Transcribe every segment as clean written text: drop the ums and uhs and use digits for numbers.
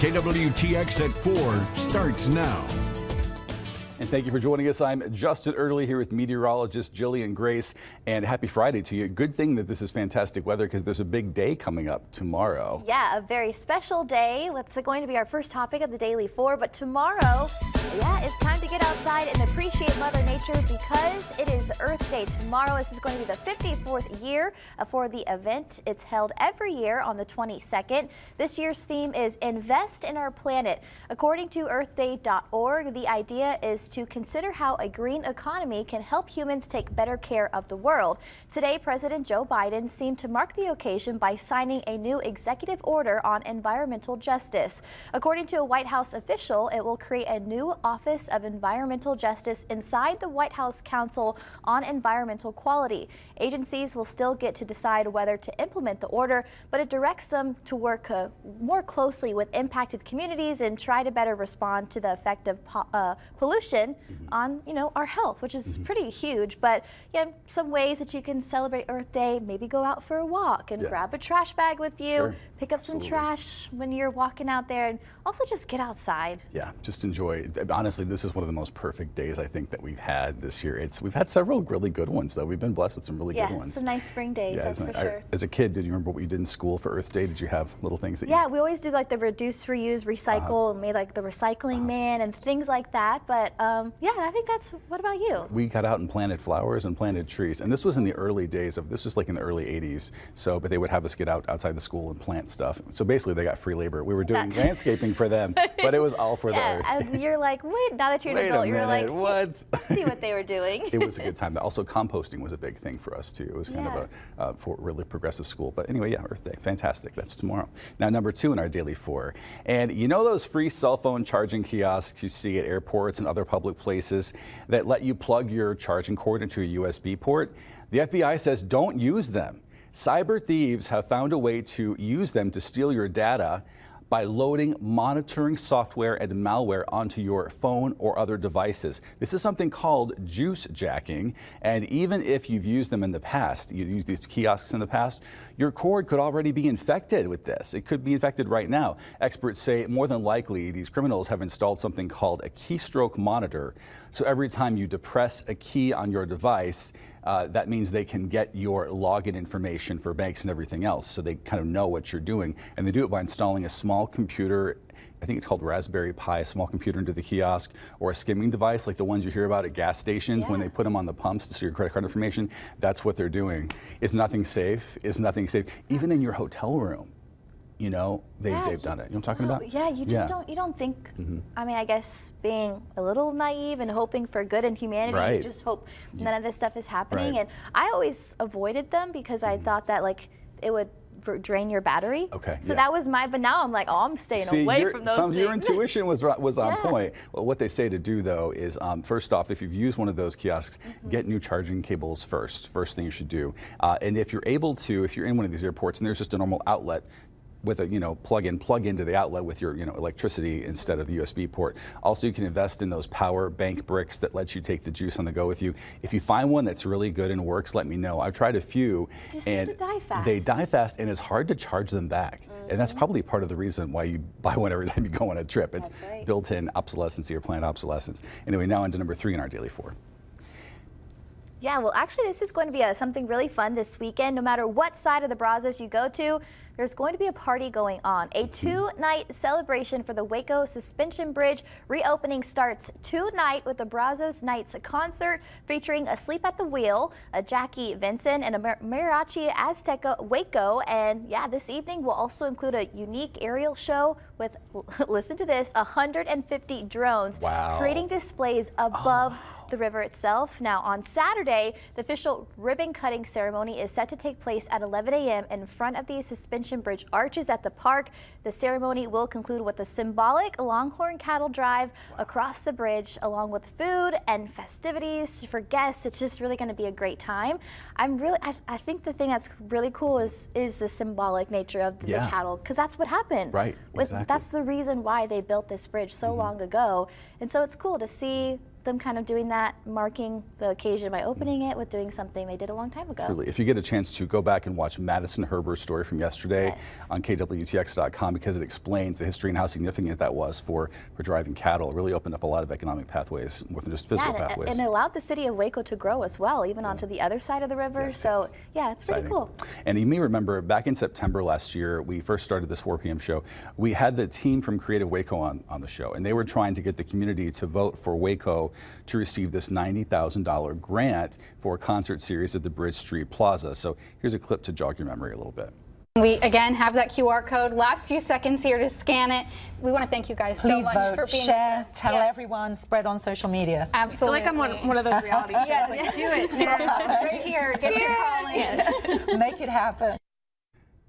KWTX at 4 starts now. And thank you for joining us. I'm Justin Early here with meteorologist Jillian Grace, and happy Friday to you. Good thing that this is fantastic weather because there's a big day coming up tomorrow. Yeah, a very special day. That's going to be our first topic of the Daily 4, but tomorrow, it's time to get outside and appreciate Mother Nature because it is Earth Day tomorrow. This is going to be the 54th year for the event. It's held every year on the 22nd. This year's theme is Invest in Our Planet. According to EarthDay.org, the idea is to consider how a green economy can help humans take better care of the world. Today, President Joe Biden seemed to mark the occasion by signing a new executive order on environmental justice. According to a White House official, it will create a new Office of Environmental Justice inside the White House Council on Environmental Quality. Agencies will still get to decide whether to implement the order, but it directs them to work more closely with impacted communities and try to better respond to the effect of pollution on our health, which is pretty huge. But some ways that you can celebrate Earth Day: maybe go out for a walk and grab a trash bag with you, pick up some trash when you're walking out there, and also just get outside. Yeah, just enjoy. Honestly, this is one of the most perfect days I think that we've had this year. We've had several really good ones though. We've been blessed with some really good ones. Some nice spring days, that's for sure. As a kid, did you remember what you did in school for Earth Day? Did you have little things that we always did, like the reduce, reuse, recycle, and made like the recycling man and things like that. But I think that's, what about you? We got out and planted flowers and planted trees. And this was in the early days of, this was like in the early 80s. So, but they would have us get outside the school and plant stuff. So basically they got free labor. We were doing landscaping for them, but it was all for the earth. You're like, wait, now that you're an adult, you're like, what? See what they were doing. It was a good time. Also composting was a big thing for us too. It was kind of a for really progressive school. But anyway, Earth Day, fantastic. That's tomorrow. Now, number 2 in our Daily 4. And you know those free cell phone charging kiosks you see at airports and other public places that let you plug your charging cord into a USB port? The FBI says don't use them. Cyber thieves have found a way to use them to steal your data by loading monitoring software and malware onto your phone or other devices. This is something called juice jacking, and even if you've used them in the past, you used these kiosks in the past, your cord could already be infected with this. It could be infected right now. Experts say more than likely these criminals have installed something called a keystroke monitor. So every time you depress a key on your device, that means they can get your login information for banks and everything else. So they kind of know what you're doing, and they do it by installing a small computer, I think it's called Raspberry Pi, a small computer into the kiosk, or a skimming device like the ones you hear about at gas stations when they put them on the pumps to see your credit card information. That's what they're doing. It's nothing safe. It's nothing safe. Even in your hotel room, they've done it. You know what I'm talking about? Yeah, you just don't think, I mean, I guess being a little naive and hoping for good in humanity, you just hope none of this stuff is happening. And I always avoided them because I thought that like it would drain your battery. So that was but now I'm like, I'm staying away from those things. Your intuition was on point. Well, what they say to do though is, first off, if you've used one of those kiosks, get new charging cables first. First thing you should do. And if you're able to, if you're in one of these airports and there's just a normal outlet, with a plug into the outlet with your electricity instead of the USB port. Also, you can invest in those power bank bricks that let you take the juice on the go with you. If you find one that's really good and works, let me know. I've tried a few, and they die fast, and it's hard to charge them back. And that's probably part of the reason why you buy one every time you go on a trip. It's built-in obsolescence, or planned obsolescence. Anyway, now on to number 3 in our Daily 4. Yeah, well, actually, this is going to be something really fun this weekend. No matter what side of the Brazos you go to, there's going to be a party going on. A 2-night celebration for the Waco Suspension Bridge reopening starts tonight with the Brazos Nights concert featuring Asleep at the Wheel, Jackie Vincent, and Mariachi Azteca Waco. And this evening will also include a unique aerial show with, listen to this, 150 drones creating displays above the river itself. Now on Saturday, the official ribbon cutting ceremony is set to take place at 11 a.m. in front of the Suspension Bridge arches at the park. The ceremony will conclude with a symbolic Longhorn cattle drive across the bridge, along with food and festivities for guests. It's just really going to be a great time. I think the thing that's really cool is the symbolic nature of the cattle, because that's what happened. Right, exactly. That's the reason why they built this bridge so long ago. And so it's cool to see them kind of doing that, marking the occasion by opening it with doing something they did a long time ago. Truly. If you get a chance to go back and watch Madison Herber's story from yesterday on KWTX.com, because it explains the history and how significant that was for driving cattle. It really opened up a lot of economic pathways, more than just physical pathways. And it allowed the city of Waco to grow as well, even onto the other side of the river. So yeah, it's pretty cool. And you may remember back in September last year, we first started this 4 p.m. show. We had the team from Creative Waco on the show, and they were trying to get the community to vote for Waco to receive this $90,000 grant for a concert series at the Bridge Street Plaza. So here's a clip to jog your memory a little bit. We again have that QR code. Last few seconds here to scan it. We want to thank you guys so much for being with us. Tell everyone, spread on social media. Absolutely. I feel like I'm one of those reality shows. Yes, do it. Right here. Get your calling. Yes. Make it happen.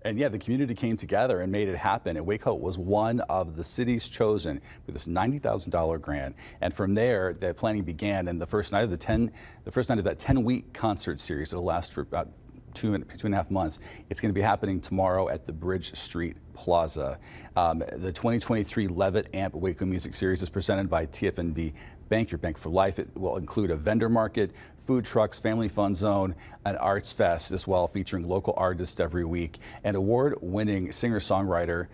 And yeah, the community came together and made it happen. And Waco was one of the cities chosen for this $90,000 grant. And from there, the planning began. And the first night of that 10-week concert series, it'll last for about two and a half months. It's going to be happening tomorrow at the Bridge Street Plaza. The 2023 Levitt Amp Waco Music Series is presented by TFNB Bank, your bank for life. It will include a vendor market, food trucks, family fun zone, an arts fest as well, featuring local artists every week. And award-winning singer-songwriter,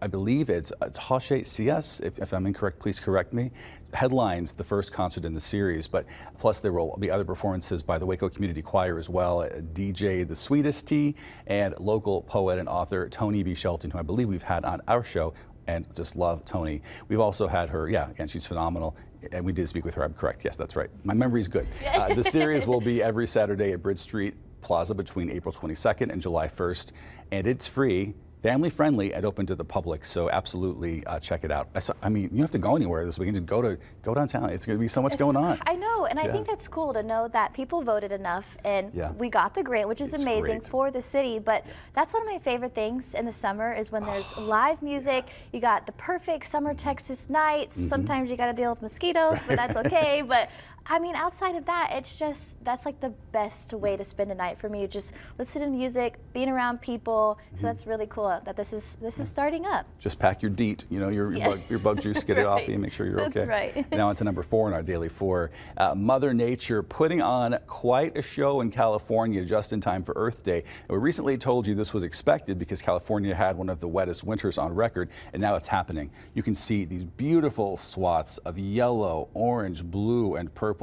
I believe it's Tosche CS, if I'm incorrect, please correct me, headlines the first concert in the series. But plus there will be other performances by the Waco Community Choir as well, DJ The Sweetest Tea, and local poet and author Tony B. Shelton, who I believe we've had on our show, and just love Tony. We've also had her, and she's phenomenal. And we did speak with her, I'm correct. Yes, that's right. My memory's good. The series will be every Saturday at Bridge Street Plaza between April 22nd and July 1st. And it's free, family friendly, and open to the public. So absolutely check it out. I mean, you don't have to go anywhere this weekend. Just go downtown. It's going to be so much going on. I know. And I think that's cool to know that people voted enough. And we got the grant, which is amazing for the city. But that's one of my favorite things in the summer is when there's live music. You got the perfect summer Texas nights. Sometimes you got to deal with mosquitoes, but that's okay. But I mean, outside of that, that's like the best way to spend a night for me. Just listening to music, being around people. So that's really cool that this is starting up. Just pack your DEET, your bug juice, get it off you, make sure you're okay. That's right. Now onto number 4 in our daily 4. Mother Nature putting on quite a show in California just in time for Earth Day. And we recently told you this was expected because California had one of the wettest winters on record, and now it's happening. You can see these beautiful swaths of yellow, orange, blue, and purple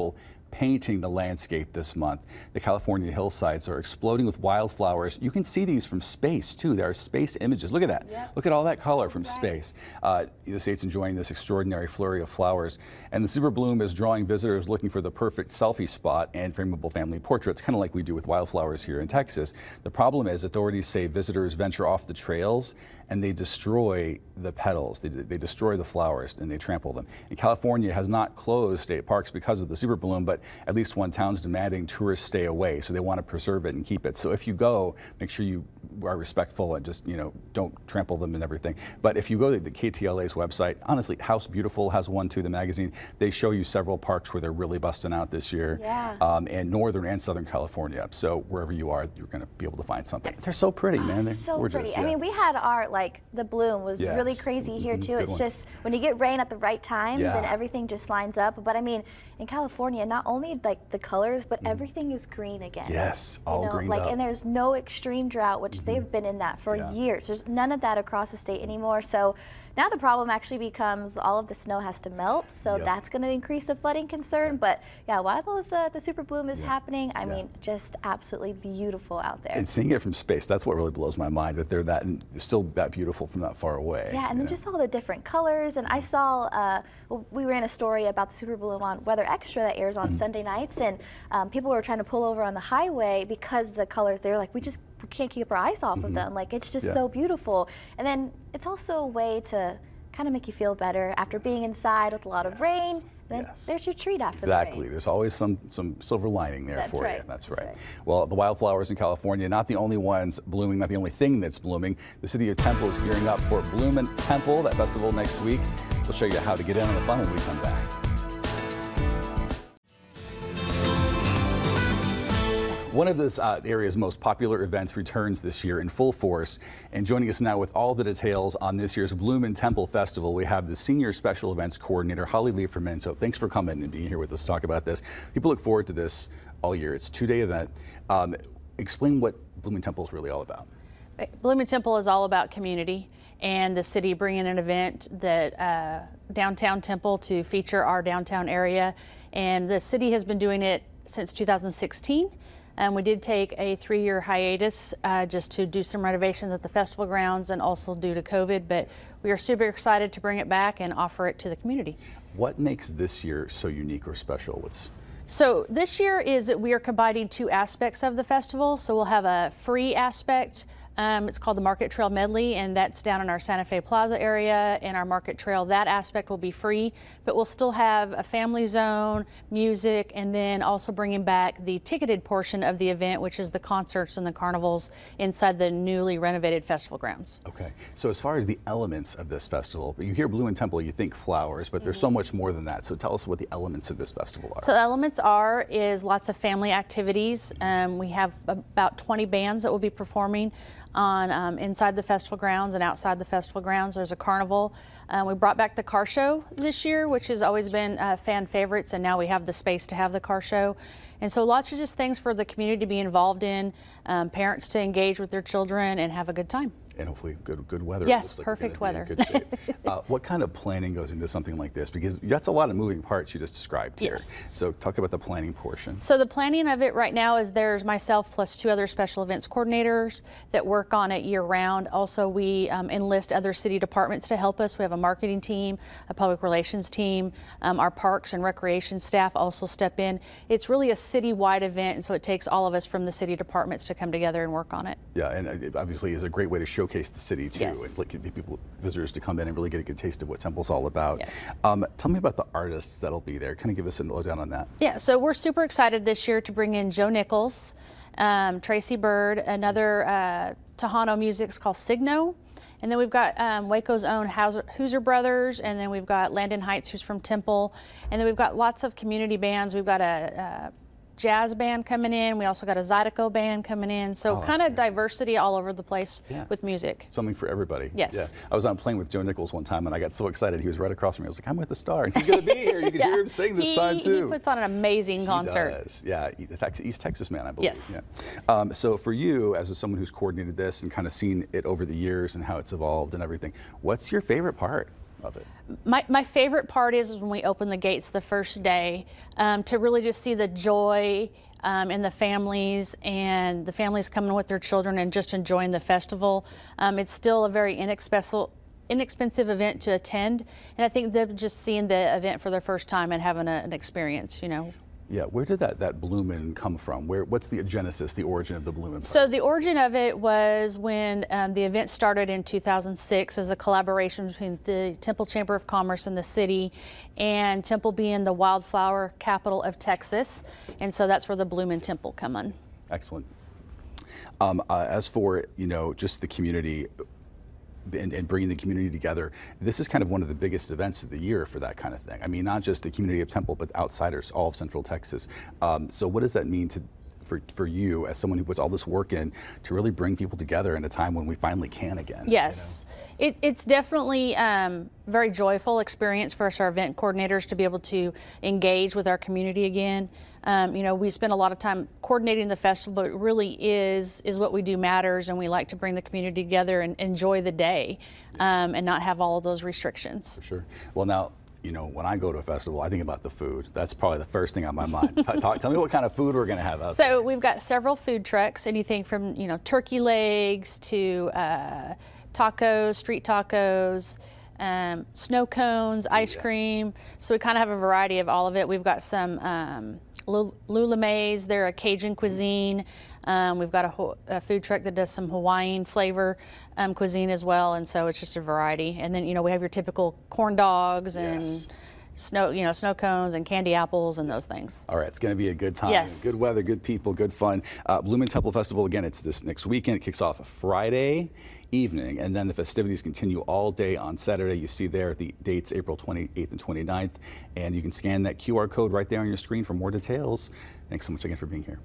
painting the landscape this month. The California hillsides are exploding with wildflowers. You can see these from space too. There are space images. Look at that. Look at all that color from space. The state's enjoying this extraordinary flurry of flowers, and the super bloom is drawing visitors looking for the perfect selfie spot and frameable family portraits, kind of like we do with wildflowers here in Texas. The problem is authorities say visitors venture off the trails and they destroy the petals. They destroy the flowers and they trample them. And California has not closed state parks because of the super bloom, but at least one town's demanding tourists stay away. So they want to preserve it and keep it. So if you go, make sure you are respectful and just, don't trample them and everything. But if you go to the KTLA's website, honestly, House Beautiful has one too, the magazine. They show you several parks where they're really busting out this year. And Northern and Southern California. So wherever you are, you're going to be able to find something. They're so pretty, man. They're so gorgeous. Pretty. I mean, we had our, the bloom was really crazy here too. It's just when you get rain at the right time, then everything just lines up. But I mean, in California, not only the colors, but everything is green again. Yes, all green. And there's no extreme drought, which they've been in that for years. There's none of that across the state anymore. So now the problem actually becomes all of the snow has to melt, so that's going to increase the flooding concern. But while the super bloom is happening, I mean, just absolutely beautiful out there. And seeing it from space, that's what really blows my mind, that they're still that beautiful from that far away. Yeah, and then just all the different colors. And I saw, we ran a story about the super bloom on Weather Extra that airs on Sunday nights, and people were trying to pull over on the highway because the colors, they were like, we can't keep our eyes off of them. It's just so beautiful. And then it's also a way to kind of make you feel better after being inside with a lot of rain then yes, there's your tree off. Exactly. There's always some silver lining there. That's for right. you. That's right. That's right. Well, the wildflowers in California, not the only ones blooming, not the only thing that's blooming. The city of Temple is gearing up for Bloomin' Temple, that festival next week. We'll show you how to get in on the fun when we come back. One of this area's most popular events returns this year in full force, and joining us now with all the details on this year's Bloomin' Temple Festival, we have the Senior Special Events Coordinator, Holly Lieferman. So thanks for coming and being here with us to talk about this. People look forward to this all year. It's a two-day event. Explain what Bloomin' Temple is really all about. Bloomin' Temple is all about community and the city bringing an event that downtown Temple to feature our downtown area, and the city has been doing it since 2016. And we did take a 3-year hiatus just to do some renovations at the festival grounds and also due to COVID, but we are super excited to bring it back and offer it to the community. What makes this year so unique or special? So this year is that we are combining two aspects of the festival. So we'll have a free aspect. It's called the Market Trail Medley, and that's down in our Santa Fe Plaza area and our Market Trail. That aspect will be free, but we'll still have a family zone, music, and then also bringing back the ticketed portion of the event, which is the concerts and the carnivals inside the newly renovated festival grounds. Okay, so as far as the elements of this festival, you hear Bloomin' Temple, you think flowers, but there's so much more than that. So tell us what the elements of this festival are. So the elements is lots of family activities. We have about 20 bands that will be performing on inside the festival grounds and outside the festival grounds. There's a carnival. We brought back the car show this year, which has always been fan favorites, and now we have the space to have the car show. And so lots of just things for the community to be involved in, parents to engage with their children and have a good time. And hopefully good weather. Yes, like perfect weather. What kind of planning goes into something like this? Because that's a lot of moving parts you just described here. Yes. So talk about the planning portion. So the planning of it right now is there's myself plus 2 other special events coordinators that work on it year round. Also, we enlist other city departments to help us. We have a marketing team, a public relations team, our parks and recreation staff also step in. It's really a citywide event, and so it takes all of us from the city departments to come together and work on it. Yeah, and it obviously is a great way to show showcase the city too, yes, and get people, visitors to come in and really get a good taste of what Temple's all about. Yes. Tell me about the artists that'll be there. Kind of give us a lowdown on that. Yeah, so we're super excited this year to bring in Joe Nichols, Tracy Bird, another Tejano music's called Signo, and then we've got Waco's own Hoosier Brothers, and then we've got Landon Heights, who's from Temple, and then we've got lots of community bands. We've got a jazz band coming in. We also got a Zydeco band coming in. So kind of diversity all over the place, yeah, with music. Something for everybody. Yes. Yeah. I was on playing with Joe Nichols one time and I got so excited. He was right across from me. I was like, I'm with the star. And he's going to be here. You can hear him sing this time too. He puts on an amazing concert. Does. Yeah. East Texas man, I believe. Yes. Yeah. So for you, as someone who's coordinated this and kind of seen it over the years and how it's evolved and everything, what's your favorite part of it? My favorite part is when we open the gates the first day, to really just see the joy in the families, and the families coming with their children and just enjoying the festival. It's still a very inexpensive event to attend, and I think they're just seeing the event for their first time and having an experience, you know. Yeah, where did that Bloomin' come from? What's the genesis, the origin of the Bloomin' part? So the origin of it was when the event started in 2006 as a collaboration between the Temple Chamber of Commerce and the city, and Temple being the wildflower capital of Texas, and so that's where the Bloomin' Temple come in. Excellent. As for, you know, just the community, and bringing the community together, this is kind of one of the biggest events of the year for that kind of thing. I mean, not just the community of Temple, but outsiders, all of Central Texas. So what does that mean for you as someone who puts all this work in to really bring people together in a time when we finally can again? Yes, you know? It's definitely very joyful experience for us, our event coordinators, to be able to engage with our community again. You know, we spend a lot of time coordinating the festival, but it really is what we do matters, and we like to bring the community together and enjoy the day, and not have all of those restrictions. For sure. Well, now, you know, when I go to a festival, I think about the food. That's probably the first thing on my mind. Tell me what kind of food we're going to have out there. So we've got several food trucks, anything from, you know, turkey legs to tacos, street tacos, snow cones, ice cream. So we kind of have a variety of all of it. We've got some lulames. They're a Cajun cuisine. We've got a food truck that does some Hawaiian flavor cuisine as well, and so it's just a variety. And then, you know, we have your typical corn dogs and snow, you know, snow cones and candy apples and those things. All right, it's going to be a good time. Yes. Good weather, good people, good fun. Bloomin' Temple Festival, again, it's this next weekend. It kicks off Friday evening, and then the festivities continue all day on Saturday. You see there the dates, April 28th and 29th, and you can scan that QR code right there on your screen for more details. Thanks so much again for being here.